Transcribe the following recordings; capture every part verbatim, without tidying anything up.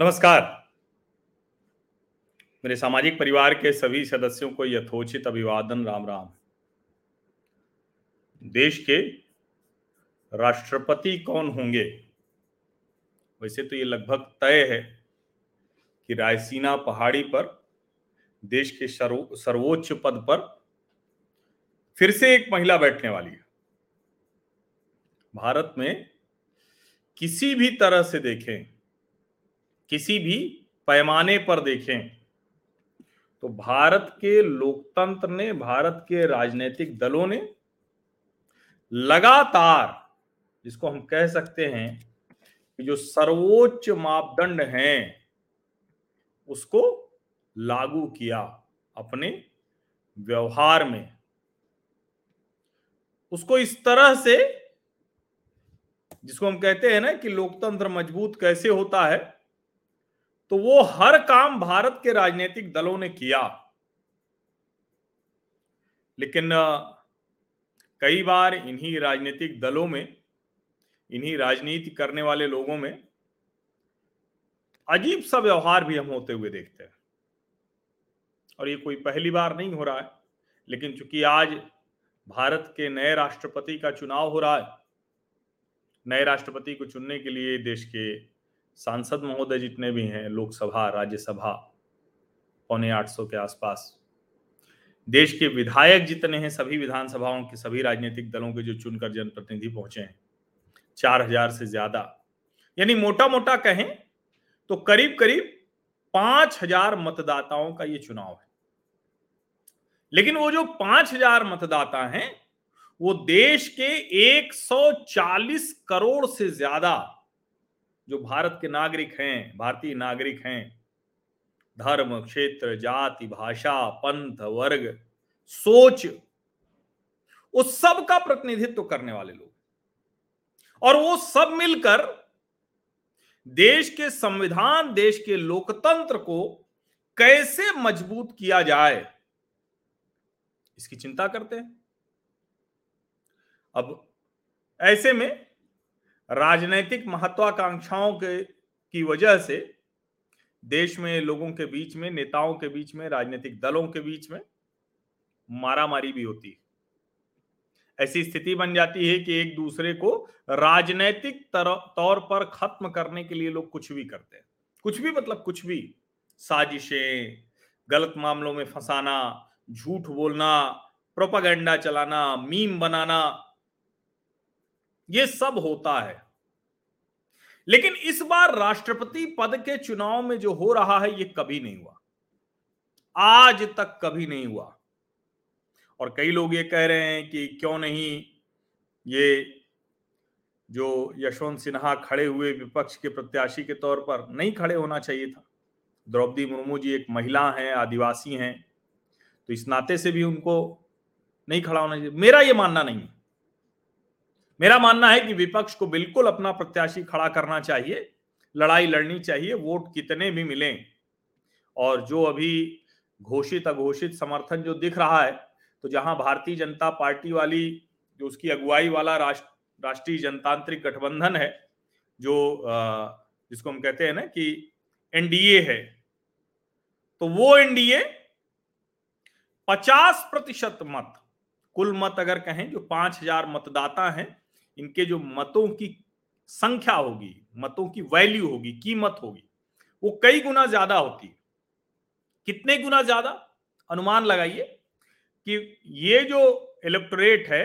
नमस्कार। मेरे सामाजिक परिवार के सभी सदस्यों को यथोचित अभिवादन, राम राम। देश के राष्ट्रपति कौन होंगे? वैसे तो ये लगभग तय है कि रायसीना पहाड़ी पर देश के सर्वोच्च पद पर फिर से एक महिला बैठने वाली है। भारत में किसी भी तरह से देखें, किसी भी पैमाने पर देखें, तो भारत के लोकतंत्र ने, भारत के राजनीतिक दलों ने लगातार, जिसको हम कह सकते हैं कि जो सर्वोच्च मापदंड हैं, उसको लागू किया अपने व्यवहार में, उसको इस तरह से, जिसको हम कहते हैं ना कि लोकतंत्र मजबूत कैसे होता है, तो वो हर काम भारत के राजनीतिक दलों ने किया। लेकिन कई बार इन्हीं राजनीतिक दलों में, इन्हीं राजनीति करने वाले लोगों में अजीब सा व्यवहार भी हम होते हुए देखते हैं, और ये कोई पहली बार नहीं हो रहा है। लेकिन चूंकि आज भारत के नए राष्ट्रपति का चुनाव हो रहा है, नए राष्ट्रपति को चुनने के लिए देश के सांसद महोदय जितने भी हैं, लोकसभा, राज्यसभा पौने आठ सौ के आसपास, देश के विधायक जितने हैं, सभी विधानसभाओं के, सभी राजनीतिक दलों के जो चुनकर जनप्रतिनिधि पहुंचे हैं, चार हजार से ज्यादा, यानी मोटा मोटा कहें तो करीब करीब पांच हजार मतदाताओं का ये चुनाव है। लेकिन वो जो पांच हजार मतदाता हैं, वो देश के एक सौ चालीस करोड़ से ज्यादा जो भारत के नागरिक हैं, भारतीय नागरिक हैं, धर्म, क्षेत्र, जाति, भाषा, पंथ, वर्ग, सोच, उस सब का प्रतिनिधित्व करने वाले लोग, और वो सब मिलकर देश के संविधान, देश के लोकतंत्र को कैसे मजबूत किया जाए, इसकी चिंता करते हैं। अब ऐसे में राजनीतिक महत्वाकांक्षाओं के की वजह से देश में लोगों के बीच में, नेताओं के बीच में, राजनीतिक दलों के बीच में मारामारी भी होती है। ऐसी स्थिति बन जाती है कि एक दूसरे को राजनीतिक तौर पर खत्म करने के लिए लोग कुछ भी करते हैं। कुछ भी मतलब कुछ भी, साजिशें, गलत मामलों में फंसाना, झूठ बोलना, प्रोपागेंडा चलाना, मीम बनाना, ये सब होता है। लेकिन इस बार राष्ट्रपति पद के चुनाव में जो हो रहा है, ये कभी नहीं हुआ, आज तक कभी नहीं हुआ। और कई लोग ये कह रहे हैं कि क्यों नहीं ये जो यशवंत सिन्हा खड़े हुए विपक्ष के प्रत्याशी के तौर पर, नहीं खड़े होना चाहिए था। द्रौपदी मुर्मू जी एक महिला हैं, आदिवासी हैं, तो इस नाते से भी उनको नहीं खड़ा होना चाहिए। मेरा ये मानना नहीं है। मेरा मानना है कि विपक्ष को बिल्कुल अपना प्रत्याशी खड़ा करना चाहिए, लड़ाई लड़नी चाहिए, वोट कितने भी मिलें। और जो अभी घोषित अघोषित समर्थन जो दिख रहा है, तो जहां भारतीय जनता पार्टी वाली, जो उसकी अगुवाई वाला राष्ट्र राष्ट्रीय जनतांत्रिक गठबंधन है, जो जिसको हम कहते हैं ना कि एनडीए है, तो वो एनडीए पचास प्रतिशत मत, कुल मत अगर कहें, जो पांच हजार मतदाता हैं, इनके जो मतों की संख्या होगी, मतों की वैल्यू होगी, कीमत होगी, वो कई गुना ज्यादा होती है। कितने गुना ज्यादा? अनुमान लगाइए कि ये जो इलेक्टोरेट है,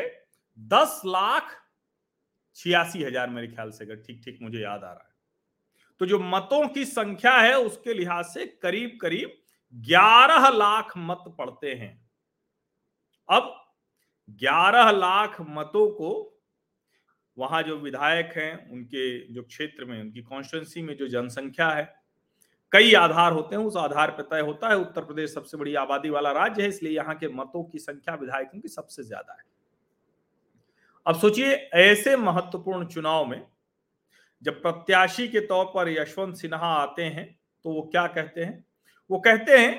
दस लाख छियासी हजार मेरे ख्याल से, अगर ठीक ठीक मुझे याद आ रहा है, तो जो मतों की संख्या है उसके लिहाज से करीब करीब ग्यारह लाख मत पड़ते हैं। अब ग्यारह लाख मतों को वहां जो विधायक हैं, उनके जो क्षेत्र में, उनकी कॉन्स्टिट्यूंसी में जो जनसंख्या है, कई आधार होते हैं, उस आधार पर तय होता है। उत्तर प्रदेश सबसे बड़ी आबादी वाला राज्य है, इसलिए यहाँ के मतों की संख्या विधायकों की सबसे ज्यादा है। अब सोचिए, ऐसे महत्वपूर्ण चुनाव में जब प्रत्याशी के तौर पर यशवंत सिन्हा आते हैं, तो वो क्या कहते हैं? वो कहते हैं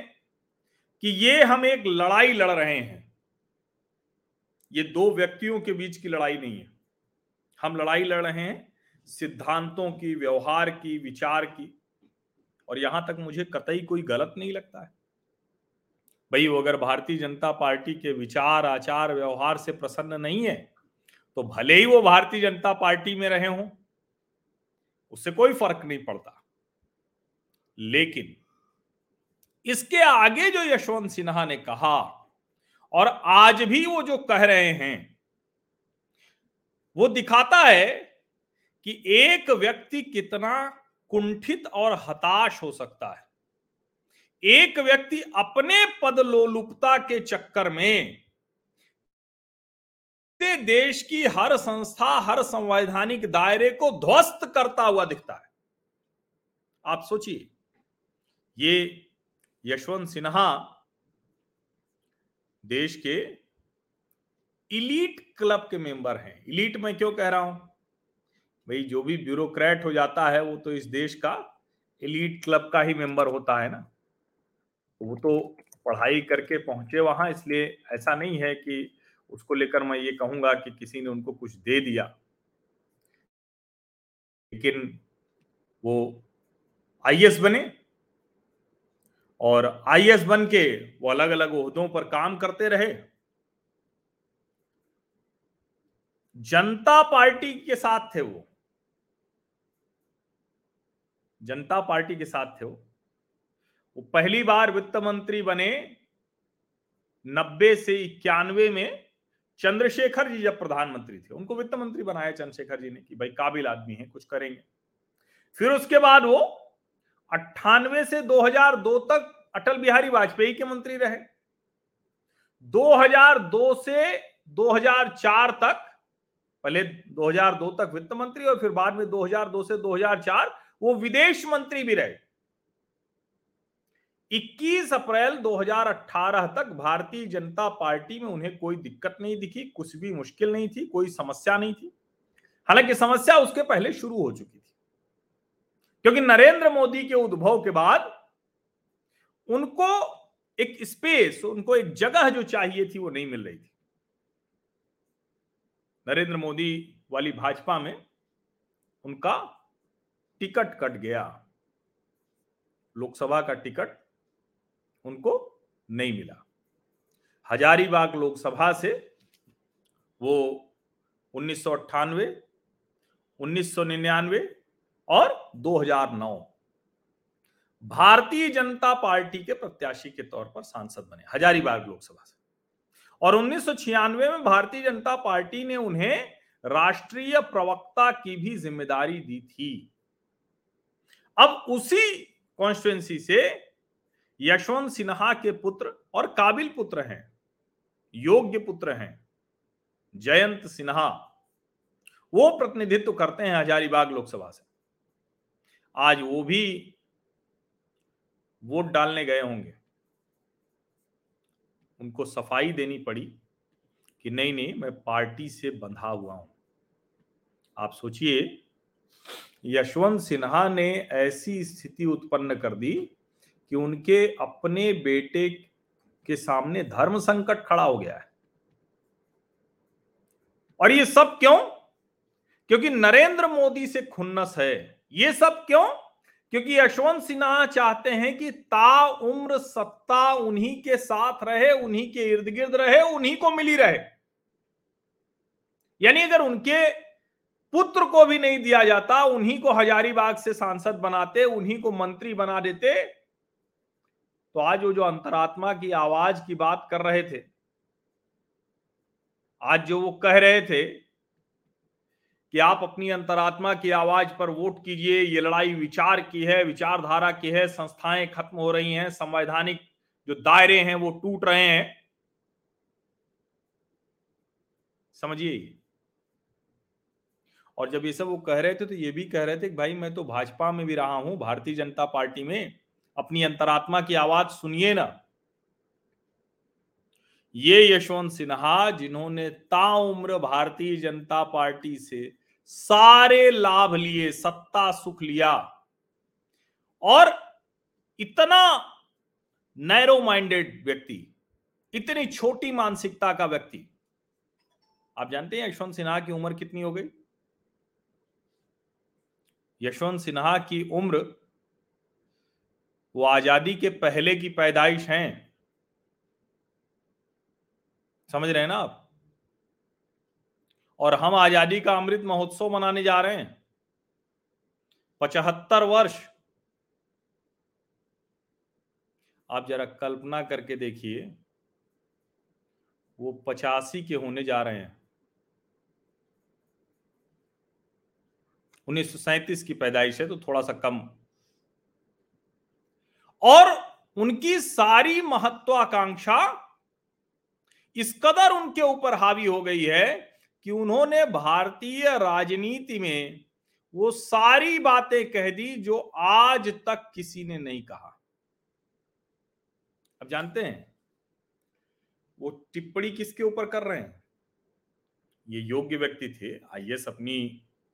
कि ये हम एक लड़ाई लड़ रहे हैं, ये दो व्यक्तियों के बीच की लड़ाई नहीं है, हम लड़ाई लड़ रहे हैं सिद्धांतों की, व्यवहार की, विचार की। और यहां तक मुझे कतई कोई गलत नहीं लगता है। भाई वो अगर भारतीय जनता पार्टी के विचार आचार व्यवहार से प्रसन्न नहीं है तो भले ही वो भारतीय जनता पार्टी में रहे हों, उससे कोई फर्क नहीं पड़ता। लेकिन इसके आगे जो यशवंत सिन्हा ने कहा और आज भी वो जो कह रहे हैं, वो दिखाता है कि एक व्यक्ति कितना कुंठित और हताश हो सकता है। एक व्यक्ति अपने पद लोलुपता के चक्कर में देश की हर संस्था, हर संवैधानिक दायरे को ध्वस्त करता हुआ दिखता है। आप सोचिए, ये यशवंत सिन्हा देश के इलीट क्लब के मेंबर हैं। इलीट में क्यों कह रहा हूं भाई, जो भी ब्यूरोक्रेट हो जाता है वो तो इस देश का इलीट क्लब का ही मेंबर होता है ना। वो तो पढ़ाई करके पहुंचे वहां, इसलिए ऐसा नहीं है कि उसको लेकर मैं ये कहूंगा कि किसी ने उनको कुछ दे दिया। लेकिन वो आईएएस बने और आईएएस बन के वो अलग अलग ओहदों पर काम करते रहे। जनता पार्टी के साथ थे वो, जनता पार्टी के साथ थे वो। वो पहली बार वित्त मंत्री बने नब्बे से इक्यानवे में। चंद्रशेखर जी जब प्रधानमंत्री थे उनको वित्त मंत्री बनाया चंद्रशेखर जी ने कि भाई काबिल आदमी है, कुछ करेंगे। फिर उसके बाद वो अट्ठानवे से दो हज़ार दो तक अटल बिहारी वाजपेयी के मंत्री रहे। दो हज़ार दो से दो हज़ार चार तक, पहले दो हज़ार दो तक वित्त मंत्री और फिर बाद में दो हज़ार दो से दो हज़ार चार वो विदेश मंत्री भी रहे। इक्कीस अप्रैल दो हज़ार अठारह तक भारतीय जनता पार्टी में उन्हें कोई दिक्कत नहीं दिखी, कुछ भी मुश्किल नहीं थी, कोई समस्या नहीं थी। हालांकि समस्या उसके पहले शुरू हो चुकी थी, क्योंकि नरेंद्र मोदी के उद्भव के बाद उनको एक स्पेस, उनको एक जगह जो चाहिए थी वो नहीं मिल रही थी। नरेंद्र मोदी वाली भाजपा में उनका टिकट कट गया, लोकसभा का टिकट उनको नहीं मिला। हजारीबाग लोकसभा से वो उन्नीस सौ अट्ठानवे, उन्नीस सौ निन्यानवे और दो हज़ार नौ भारतीय जनता पार्टी के प्रत्याशी के तौर पर सांसद बने हजारीबाग लोकसभा से। और उन्नीस सौ छियानवे में भारतीय जनता पार्टी ने उन्हें राष्ट्रीय प्रवक्ता की भी जिम्मेदारी दी थी। अब उसी कॉन्स्टिट्यूएंसी से यशवंत सिन्हा के पुत्र और काबिल पुत्र हैं, योग्य पुत्र हैं, जयंत सिन्हा, वो प्रतिनिधित्व करते हैं हजारीबाग लोकसभा से। आज वो भी वोट डालने गए होंगे, उनको सफाई देनी पड़ी कि नहीं नहीं मैं पार्टी से बंधा हुआ हूं। आप सोचिए, यशवंत सिन्हा ने ऐसी स्थिति उत्पन्न कर दी कि उनके अपने बेटे के सामने धर्म संकट खड़ा हो गया है। और ये सब क्यों? क्योंकि नरेंद्र मोदी से खुन्नस है। ये सब क्यों? क्योंकि यशवंत सिन्हा चाहते हैं कि ताउम्र सत्ता उन्हीं के साथ रहे, उन्हीं के इर्द गिर्द रहे, उन्हीं को मिली रहे। यानी अगर उनके पुत्र को भी नहीं दिया जाता, उन्हीं को हजारीबाग से सांसद बनाते, उन्हीं को मंत्री बना देते, तो आज वो जो अंतरात्मा की आवाज की बात कर रहे थे, आज जो वो कह रहे थे कि आप अपनी अंतरात्मा की आवाज पर वोट कीजिए, ये लड़ाई विचार की है, विचारधारा की है, संस्थाएं खत्म हो रही हैं, संवैधानिक जो दायरे हैं वो टूट रहे हैं। समझिए, और जब ये सब वो कह रहे थे तो ये भी कह रहे थे कि भाई मैं तो भाजपा में भी रहा हूं, भारतीय जनता पार्टी में, अपनी अंतरात्मा की आवाज सुनिए ना। ये यशवंत सिन्हा जिन्होंने ताउम्र भारतीय जनता पार्टी से सारे लाभ लिए, सत्ता सुख लिया और इतना नैरो माइंडेड व्यक्ति, इतनी छोटी मानसिकता का व्यक्ति। आप जानते हैं यशवंत सिन्हा की उम्र कितनी हो गई? यशवंत सिन्हा की उम्र वो आजादी के पहले की पैदाइश हैं, समझ रहे हैं ना आप। और हम आजादी का अमृत महोत्सव मनाने जा रहे हैं, पचहत्तर वर्ष। आप जरा कल्पना करके देखिए, वो पचासी के होने जा रहे हैं, उन्नीस सौ सैंतीस की पैदाइश है तो थोड़ा सा कम। और उनकी सारी महत्वाकांक्षा इस कदर उनके ऊपर हावी हो गई है कि उन्होंने भारतीय राजनीति में वो सारी बातें कह दी जो आज तक किसी ने नहीं कहा। अब जानते हैं वो टिप्पणी किसके ऊपर कर रहे हैं। ये योग्य व्यक्ति थे, आईएएस अपनी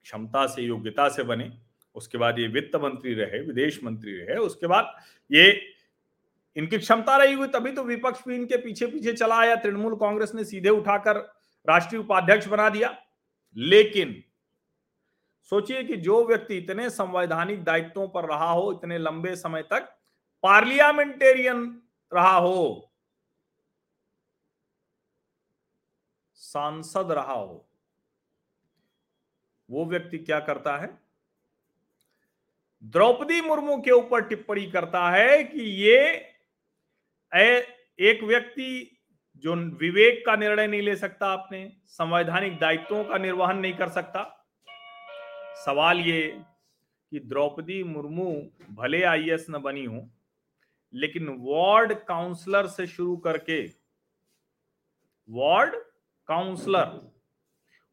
क्षमता से योग्यता से बने, उसके बाद ये वित्त मंत्री रहे, विदेश मंत्री रहे, उसके बाद ये इनकी क्षमता रही हुई, तभी तो विपक्ष भी इनके पीछे पीछे चला आया। तृणमूल कांग्रेस ने सीधे उठाकर राष्ट्रीय उपाध्यक्ष बना दिया। लेकिन सोचिए कि जो व्यक्ति इतने संवैधानिक दायित्वों पर रहा हो, इतने लंबे समय तक पार्लियामेंटेरियन रहा हो, सांसद रहा हो, वो व्यक्ति क्या करता है, द्रौपदी मुर्मू के ऊपर टिप्पणी करता है कि ये एक व्यक्ति जो विवेक का निर्णय नहीं ले सकता, आपने संवैधानिक दायित्वों का निर्वहन नहीं कर सकता। सवाल ये कि द्रौपदी मुर्मू भले आईएएस न बनी हो, लेकिन वार्ड काउंसलर से शुरू करके वार्ड काउंसलर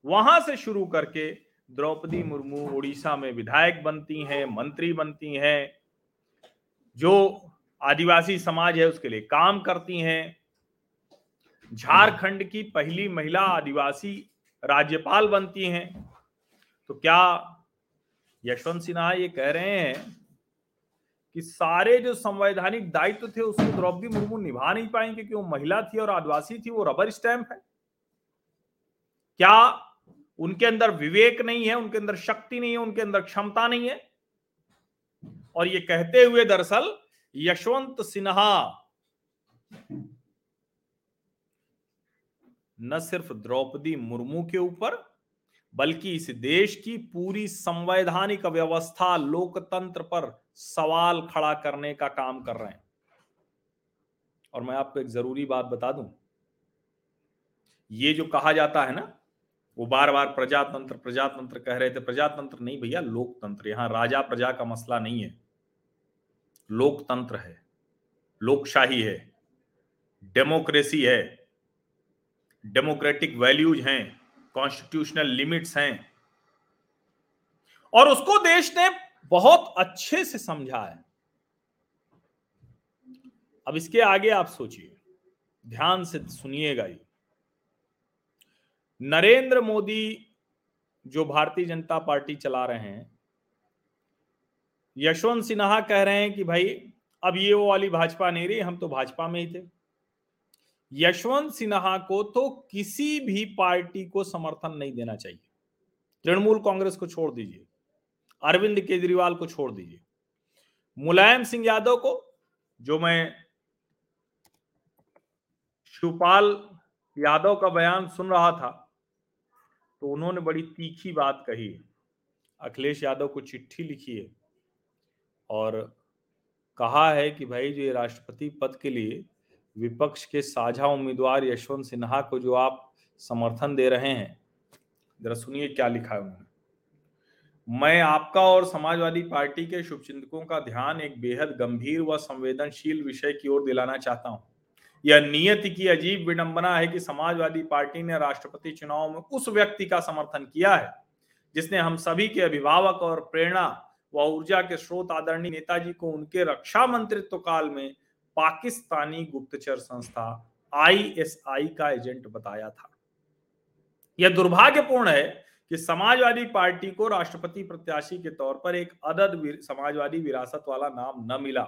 वहां से शुरू करके द्रौपदी मुर्मू उड़ीसा में विधायक बनती हैं, मंत्री बनती हैं, जो आदिवासी समाज है उसके लिए काम करती हैं, झारखंड की पहली महिला आदिवासी राज्यपाल बनती हैं। तो क्या यशवंत सिन्हा ये कह रहे हैं कि सारे जो संवैधानिक दायित्व थे उसको द्रौपदी मुर्मू निभा नहीं पाएंगे क्योंकि वो महिला थी और आदिवासी थी, वो रबर स्टैम्प है? क्या उनके अंदर विवेक नहीं है, उनके अंदर शक्ति नहीं है, उनके अंदर क्षमता नहीं है? और ये कहते हुए दरअसल यशवंत सिन्हा न सिर्फ द्रौपदी मुर्मू के ऊपर बल्कि इस देश की पूरी संवैधानिक व्यवस्था, लोकतंत्र पर सवाल खड़ा करने का काम कर रहे हैं। और मैं आपको एक जरूरी बात बता दूं, ये जो कहा जाता है ना, वो बार बार प्रजातंत्र प्रजातंत्र कह रहे थे, प्रजातंत्र नहीं भैया, लोकतंत्र। यहाँ राजा प्रजा का मसला नहीं है, लोकतंत्र है, लोकशाही है, डेमोक्रेसी है, डेमोक्रेटिक वैल्यूज हैं, कॉन्स्टिट्यूशनल लिमिट्स हैं। और उसको देश ने बहुत अच्छे से समझा है। अब इसके आगे आप सोचिए, ध्यान से सुनिएगा। ये नरेंद्र मोदी जो भारतीय जनता पार्टी चला रहे हैं, यशवंत सिन्हा कह रहे हैं कि भाई अब ये वो वाली भाजपा नहीं रही, हम तो भाजपा में ही थे। यशवंत सिन्हा को तो किसी भी पार्टी को समर्थन नहीं देना चाहिए। तृणमूल कांग्रेस को छोड़ दीजिए, अरविंद केजरीवाल को छोड़ दीजिए, मुलायम सिंह यादव को, जो मैं शिवपाल यादव का बयान सुन रहा था तो उन्होंने बड़ी तीखी बात कही, अखिलेश यादव को चिट्ठी लिखी है और कहा है कि भाई जो ये राष्ट्रपति पद के लिए विपक्ष के साझा उम्मीदवार यशवंत सिन्हा को जो आप समर्थन दे रहे हैं, जरा सुनिए क्या लिखा है उन्होंने। मैं आपका और समाजवादी पार्टी के शुभचिंतकों का ध्यान एक बेहद गंभीर व संवेदनशील विषय की ओर दिलाना चाहता हूँ। यह नियति की अजीब विडंबना है कि समाजवादी पार्टी ने राष्ट्रपति चुनाव में उस व्यक्ति का समर्थन किया है जिसने हम सभी के अभिभावक और प्रेरणा व ऊर्जा के स्रोत आदरणीय नेताजी को उनके रक्षा मंत्रित्व काल में पाकिस्तानी गुप्तचर संस्था आईएसआई का एजेंट बताया था। यह दुर्भाग्यपूर्ण है कि समाजवादी पार्टी को राष्ट्रपति प्रत्याशी के तौर पर एक अदद समाजवादी विरासत वाला नाम न मिला।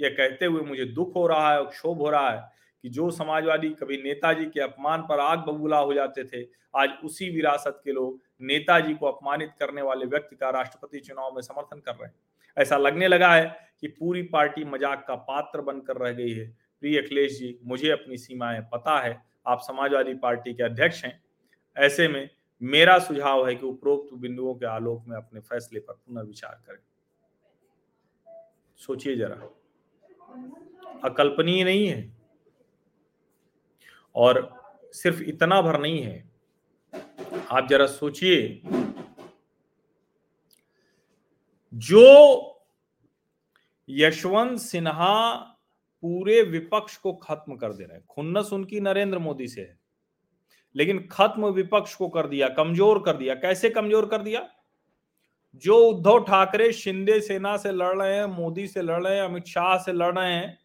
यह कहते हुए मुझे दुख हो रहा है और क्षोभ हो रहा है कि जो समाजवादी कभी नेताजी के अपमान पर आग बबूला हो जाते थे, आज उसी विरासत के लोग नेताजी को अपमानित करने वाले व्यक्ति का राष्ट्रपति चुनाव में समर्थन कर रहे हैं। ऐसा लगने लगा है कि पूरी पार्टी मजाक का पात्र बनकर रह गई है। प्रिय अखिलेश जी, मुझे अपनी सीमाएं पता है, आप समाजवादी पार्टी के अध्यक्ष हैं। ऐसे में मेरा सुझाव है कि उपरोक्त बिंदुओं के आलोक में अपने फैसले पर पुनः विचार करें। सोचिए जरा, अकल्पनीय नहीं है। और सिर्फ इतना भर नहीं है, आप जरा सोचिए, जो यशवंत सिन्हा पूरे विपक्ष को खत्म कर दे रहे हैं। खुन्नस उनकी नरेंद्र मोदी से है, लेकिन खत्म विपक्ष को कर दिया, कमजोर कर दिया। कैसे कमजोर कर दिया? जो उद्धव ठाकरे शिंदे सेना से लड़ रहे हैं, मोदी से लड़ रहे हैं, अमित शाह से लड़ रहे हैं,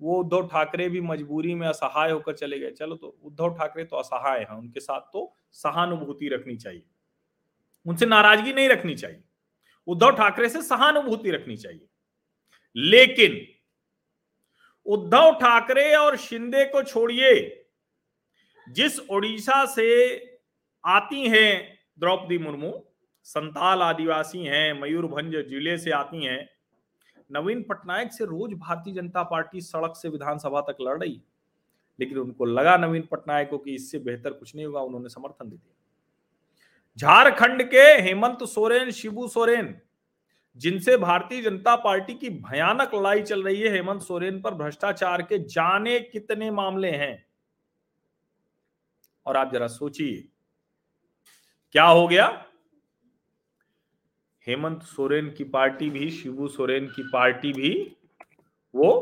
वो उद्धव ठाकरे भी मजबूरी में असहाय होकर चले गए। चलो, तो उद्धव ठाकरे तो असहाय हैं, उनके साथ तो सहानुभूति रखनी चाहिए, उनसे नाराजगी नहीं रखनी चाहिए, उद्धव ठाकरे से सहानुभूति रखनी चाहिए। लेकिन उद्धव ठाकरे और शिंदे को छोड़िए, जिस ओडिशा से आती हैं द्रौपदी मुर्मू, संताल आदिवासी हैं, मयूरभंज जिले से आती हैं, नवीन पटनायक से रोज भारतीय जनता पार्टी सड़क से विधानसभा तक लड़ रही, लेकिन उनको लगा नवीन पटनायक को कि इससे बेहतर कुछ नहीं होगा, उन्होंने समर्थन दे दिया। झारखंड के हेमंत सोरेन, शिबू सोरेन, जिनसे भारतीय जनता पार्टी की भयानक लड़ाई चल रही है, हेमंत सोरेन पर भ्रष्टाचार के जाने कितने मामले हैं। और आप जरा सोचिए क्या हो गया, हेमंत सोरेन की पार्टी भी, शिबू सोरेन की पार्टी भी वो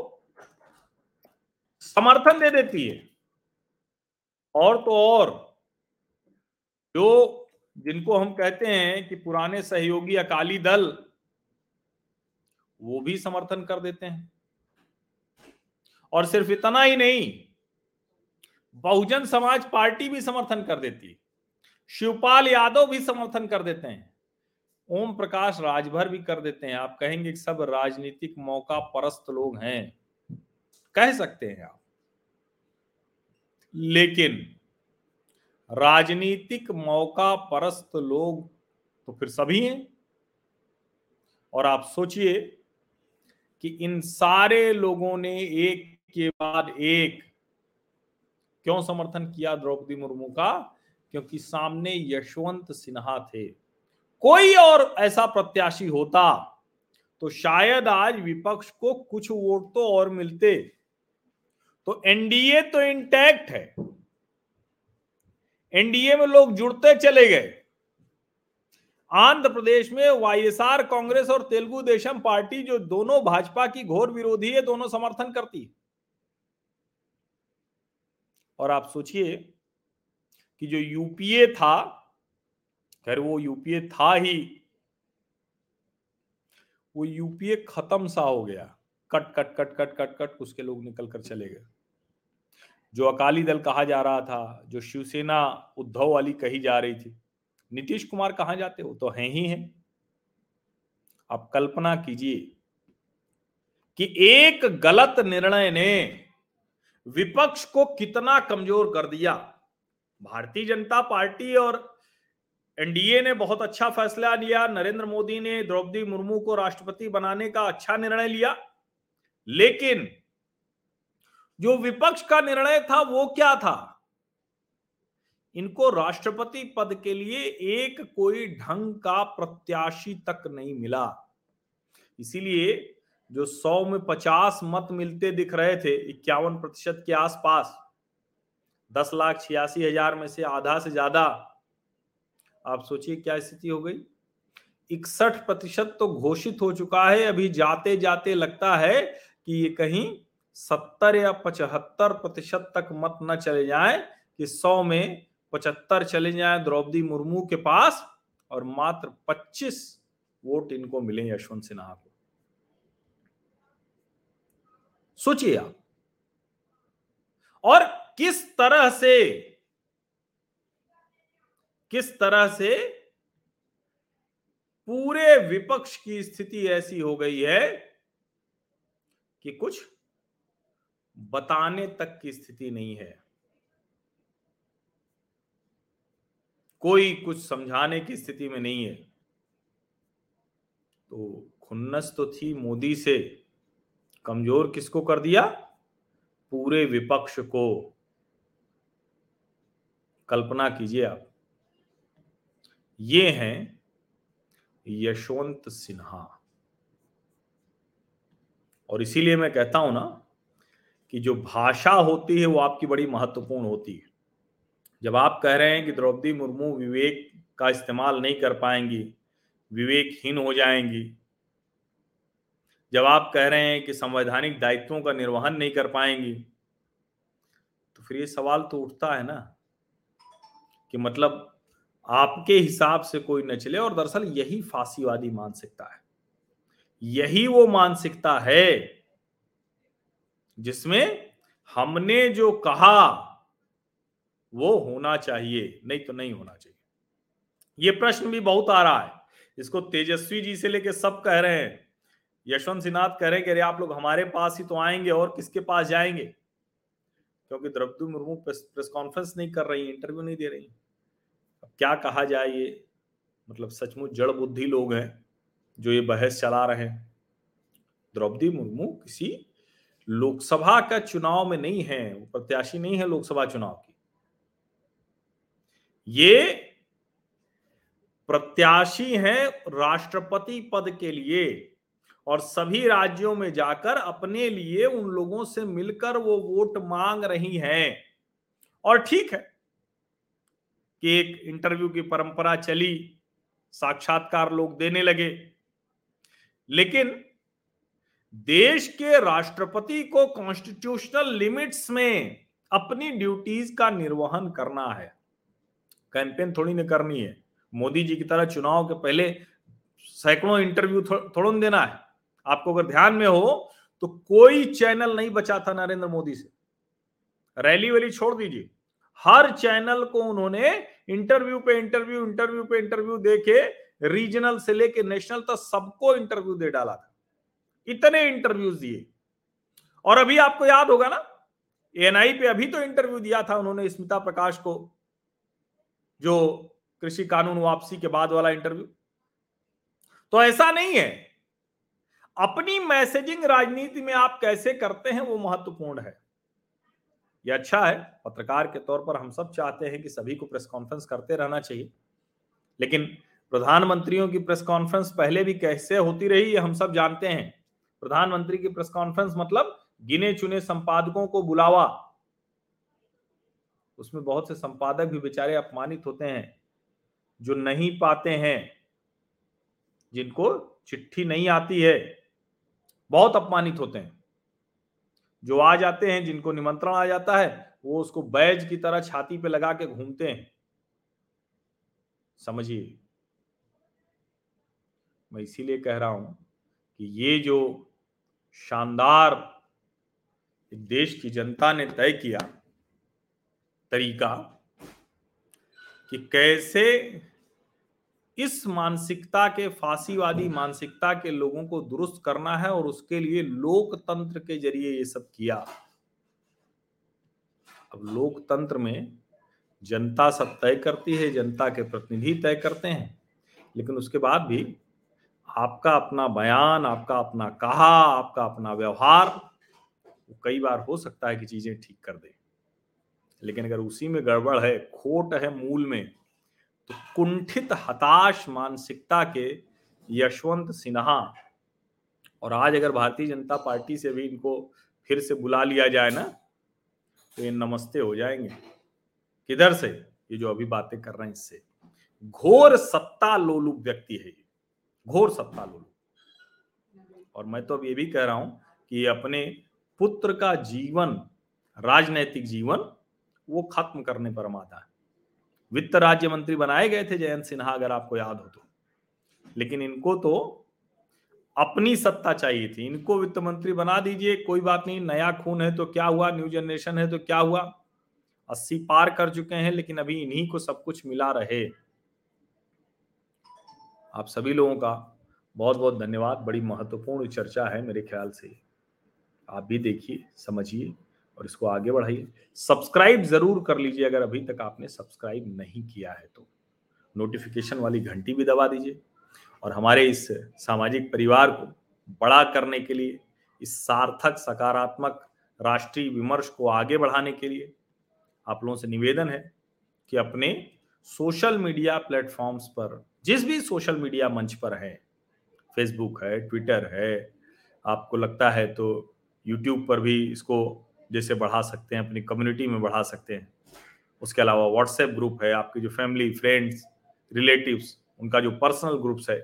समर्थन दे देती है। और तो और, जो जिनको हम कहते हैं कि पुराने सहयोगी अकाली दल, वो भी समर्थन कर देते हैं। और सिर्फ इतना ही नहीं, बहुजन समाज पार्टी भी समर्थन कर देती है, शिवपाल यादव भी समर्थन कर देते हैं, ओम प्रकाश राजभर भी कर देते हैं। आप कहेंगे सब राजनीतिक मौका परस्त लोग हैं, कह सकते हैं आप, लेकिन राजनीतिक मौका परस्त लोग तो फिर सभी हैं। और आप सोचिए कि इन सारे लोगों ने एक के बाद एक क्यों समर्थन किया द्रौपदी मुर्मू का? क्योंकि सामने यशवंत सिन्हा थे। कोई और ऐसा प्रत्याशी होता तो शायद आज विपक्ष को कुछ वोट तो और मिलते। तो एनडीए तो इंटैक्ट है, एनडीए में लोग जुड़ते चले गए। आंध्र प्रदेश में वाईएसआर कांग्रेस और तेलुगु देशम पार्टी, जो दोनों भाजपा की घोर विरोधी है, दोनों समर्थन करती। और आप सोचिए कि जो यूपीए था, खैर वो यूपीए था ही, वो यूपीए खत्म सा हो गया। Cut cut cut cut cut cut उसके लोग निकल कर चले गए। जो अकाली दल कहा जा रहा था, जो शिवसेना उद्धव वाली कही जा रही थी, नीतीश कुमार कहाँ जाते, हो तो हैं ही हैं। आप कल्पना कीजिए कि एक गलत निर्णय ने विपक्ष को कितना कमजोर कर दिया। भारतीय जनता पार्टी और एनडीए ने बहुत अच्छा फैसला लिया, नरेंद्र मोदी ने द्रौपदी मुर्मू को राष्ट्रपति बनाने का अच्छा निर्णय लिया, लेकिन जो विपक्ष का निर्णय था वो क्या था? इनको राष्ट्रपति पद के लिए एक कोई ढंग का प्रत्याशी तक नहीं मिला। इसीलिए जो सौ में पचास मत मिलते दिख रहे थे, इक्यावन प्रतिशत के आसपास, दस लाख छियासी हजार में से आधा से ज्यादा, आप सोचिए क्या स्थिति हो गई। इकसठ प्रतिशत तो घोषित हो चुका है। अभी जाते जाते लगता है कि ये कहीं सत्तर या पचहत्तर प्रतिशत तक मत न चले जाए, कि सौ में पचहत्तर चले जाए द्रौपदी मुर्मू के पास और मात्र पच्चीस वोट इनको मिले यशवंत सिन्हा को। सोचिए आप, और किस तरह से किस तरह से पूरे विपक्ष की स्थिति ऐसी हो गई है कि कुछ बताने तक की स्थिति नहीं है, कोई कुछ समझाने की स्थिति में नहीं है। तो खुन्नस तो थी मोदी से, कमजोर किसको कर दिया? पूरे विपक्ष को। कल्पना कीजिए आप। ये हैं यशवंत सिन्हा। और इसीलिए मैं कहता हूं ना कि जो भाषा होती है वो आपकी बड़ी महत्वपूर्ण होती है। जब आप कह रहे हैं कि द्रौपदी मुर्मू विवेक का इस्तेमाल नहीं कर पाएंगी, विवेकहीन हो जाएंगी, जब आप कह रहे हैं कि संवैधानिक दायित्वों का निर्वहन नहीं कर पाएंगी, तो फिर ये सवाल तो उठता है ना कि मतलब आपके हिसाब से कोई न चले। और दरअसल यही फासीवादी मानसिकता है, यही वो मानसिकता है जिसमें हमने जो कहा वो होना चाहिए, नहीं तो नहीं होना चाहिए। ये प्रश्न भी बहुत आ रहा है, इसको तेजस्वी जी से लेके सब कह रहे हैं। यशवंत सिन्हा कह रहे हैं कि अरे आप लोग हमारे पास ही तो आएंगे और किसके पास जाएंगे, क्योंकि द्रौपदी मुर्मू प्रेस कॉन्फ्रेंस नहीं कर रही, इंटरव्यू नहीं दे रही। अब क्या कहा जाए, ये मतलब सचमुच जड़ बुद्धि लोग हैं जो ये बहस चला रहे हैं। द्रौपदी मुर्मू किसी लोकसभा का चुनाव में नहीं है, वो प्रत्याशी नहीं है लोकसभा चुनाव की। ये प्रत्याशी हैं राष्ट्रपति पद के लिए, और सभी राज्यों में जाकर अपने लिए उन लोगों से मिलकर वो वोट मांग रही हैं। और ठीक है कि एक इंटरव्यू की परंपरा चली, साक्षात्कार लोग देने लगे, लेकिन देश के राष्ट्रपति को कॉन्स्टिट्यूशनल लिमिट्स में अपनी ड्यूटीज का निर्वहन करना है। कैंपेन थोड़ी न करनी है, मोदी जी की तरह चुनाव के पहले सैकड़ों इंटरव्यू थोड़ा न देना है। आपको अगर ध्यान में हो तो कोई चैनल नहीं बचा था नरेंद्र मोदी से, रैली वैली छोड़ दीजिए, हर चैनल को उन्होंने इंटरव्यू पे इंटरव्यू इंटरव्यू पे इंटरव्यू देके रीजनल से लेके नेशनल तक सबको इंटरव्यू दे डाला था। इतने इंटरव्यूज दिए। और अभी आपको याद होगा ना, एएनआई पे अभी तो इंटरव्यू दिया था उन्होंने स्मिता प्रकाश को, जो कृषि कानून वापसी के बाद वाला इंटरव्यू। तो ऐसा नहीं है, अपनी मैसेजिंग राजनीति में आप कैसे करते हैं वो महत्वपूर्ण है। ये अच्छा है, पत्रकार के तौर पर हम सब चाहते हैं कि सभी को प्रेस कॉन्फ्रेंस करते रहना चाहिए, लेकिन प्रधानमंत्रियों की प्रेस कॉन्फ्रेंस पहले भी कैसे होती रही ये हम सब जानते हैं। प्रधानमंत्री की प्रेस कॉन्फ्रेंस मतलब गिने चुने संपादकों को बुलावा, उसमें बहुत से संपादक भी बेचारे अपमानित होते हैं जो नहीं पाते हैं, जिनको चिट्ठी नहीं आती है, बहुत अपमानित होते हैं। जो आ जाते हैं, जिनको निमंत्रण आ जाता है, वो उसको बैज की तरह छाती पे लगा के घूमते हैं। समझिए, मैं इसीलिए कह रहा हूं कि ये जो शानदार देश की जनता ने तय किया तरीका कि कैसे इस मानसिकता के, फासीवादी मानसिकता के लोगों को दुरुस्त करना है, और उसके लिए लोकतंत्र के जरिए ये सब किया। अब लोकतंत्र में जनता सब तय करती है, जनता के प्रतिनिधि तय करते हैं, लेकिन उसके बाद भी आपका अपना बयान, आपका अपना कहा, आपका अपना व्यवहार, कई बार हो सकता है कि चीजें ठीक कर दे, लेकिन अगर उसी में गड़बड़ है, खोट है मूल में, तो कुंठित हताश मानसिकता के यशवंत सिन्हा। और आज अगर भारतीय जनता पार्टी से भी इनको फिर से बुला लिया जाए ना, तो ये नमस्ते हो जाएंगे। किधर से? ये जो अभी बातें कर रहे हैं इससे। घोर सत्ता लोलुप व्यक्ति है ये, घोर सत्ता लोलुप। और मैं तो अब ये भी कह रहा हूं कि अपने पुत्र का जीवन, राजनैतिक जीवन, वो खत्म करने पर आमादा है। वित्त राज्य मंत्री बनाए गए थे जयंत सिन्हा, अगर आपको याद हो तो, लेकिन इनको तो अपनी सत्ता चाहिए थी। इनको वित्त मंत्री बना दीजिए, कोई बात नहीं, नया खून है तो क्या हुआ, न्यू जनरेशन है तो क्या हुआ। अस्सी पार कर चुके हैं, लेकिन अभी इन्हीं को सब कुछ मिला रहे। आप सभी लोगों का बहुत बहुत धन्यवाद। बड़ी महत्वपूर्ण चर्चा है मेरे ख्याल से, आप भी देखिए, समझिए और इसको आगे बढ़ाइए। सब्सक्राइब जरूर कर लीजिए अगर अभी तक आपने सब्सक्राइब नहीं किया है तो, नोटिफिकेशन वाली घंटी भी दबा दीजिए। और हमारे इस सामाजिक परिवार को बड़ा करने के लिए, इस सार्थक सकारात्मक राष्ट्रीय विमर्श को आगे बढ़ाने के लिए आप लोगों से निवेदन है कि अपने सोशल मीडिया प्लेटफॉर्म्स पर, जिस भी सोशल मीडिया मंच पर है, फेसबुक है, ट्विटर है, आपको लगता है तो यूट्यूब पर भी इसको जैसे बढ़ा सकते हैं, अपनी कम्युनिटी में बढ़ा सकते हैं। उसके अलावा व्हाट्सएप ग्रुप है, आपके जो फैमिली, फ्रेंड्स, रिलेटिव्स, उनका जो पर्सनल ग्रुप्स है,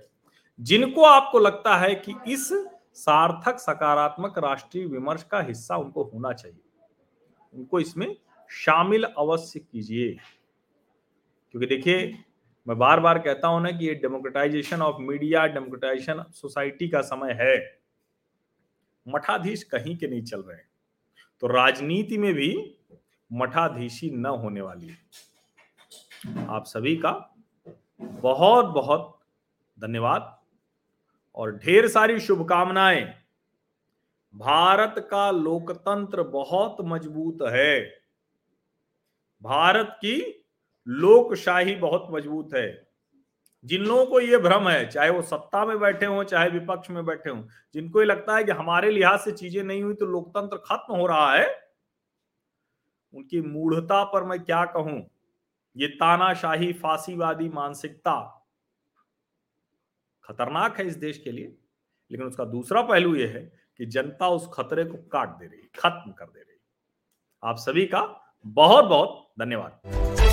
जिनको आपको लगता है कि इस सार्थक सकारात्मक राष्ट्रीय विमर्श का हिस्सा उनको होना चाहिए, उनको इसमें शामिल अवश्य कीजिए। क्योंकि देखिए, मैं बार बार कहता हूं ना कि ये democratisation of media, democratisation society का समय है। मठाधीश कहीं के नहीं चल रहे, तो राजनीति में भी मठाधीशी न होने वाली है। आप सभी का बहुत बहुत धन्यवाद और ढेर सारी शुभकामनाएं। भारत का लोकतंत्र बहुत मजबूत है, भारत की लोकशाही बहुत मजबूत है। जिन लोगों को ये भ्रम है, चाहे वो सत्ता में बैठे हों चाहे विपक्ष में बैठे हों, जिनको ये लगता है कि हमारे लिहाज से चीजें नहीं हुई तो लोकतंत्र खत्म हो रहा है, उनकी मूढ़ता पर मैं क्या कहूं। ये तानाशाही फासीवादी मानसिकता खतरनाक है इस देश के लिए, लेकिन उसका दूसरा पहलू यह है कि जनता उस खतरे को काट दे रही, खत्म कर दे रही। आप सभी का बहुत बहुत धन्यवाद।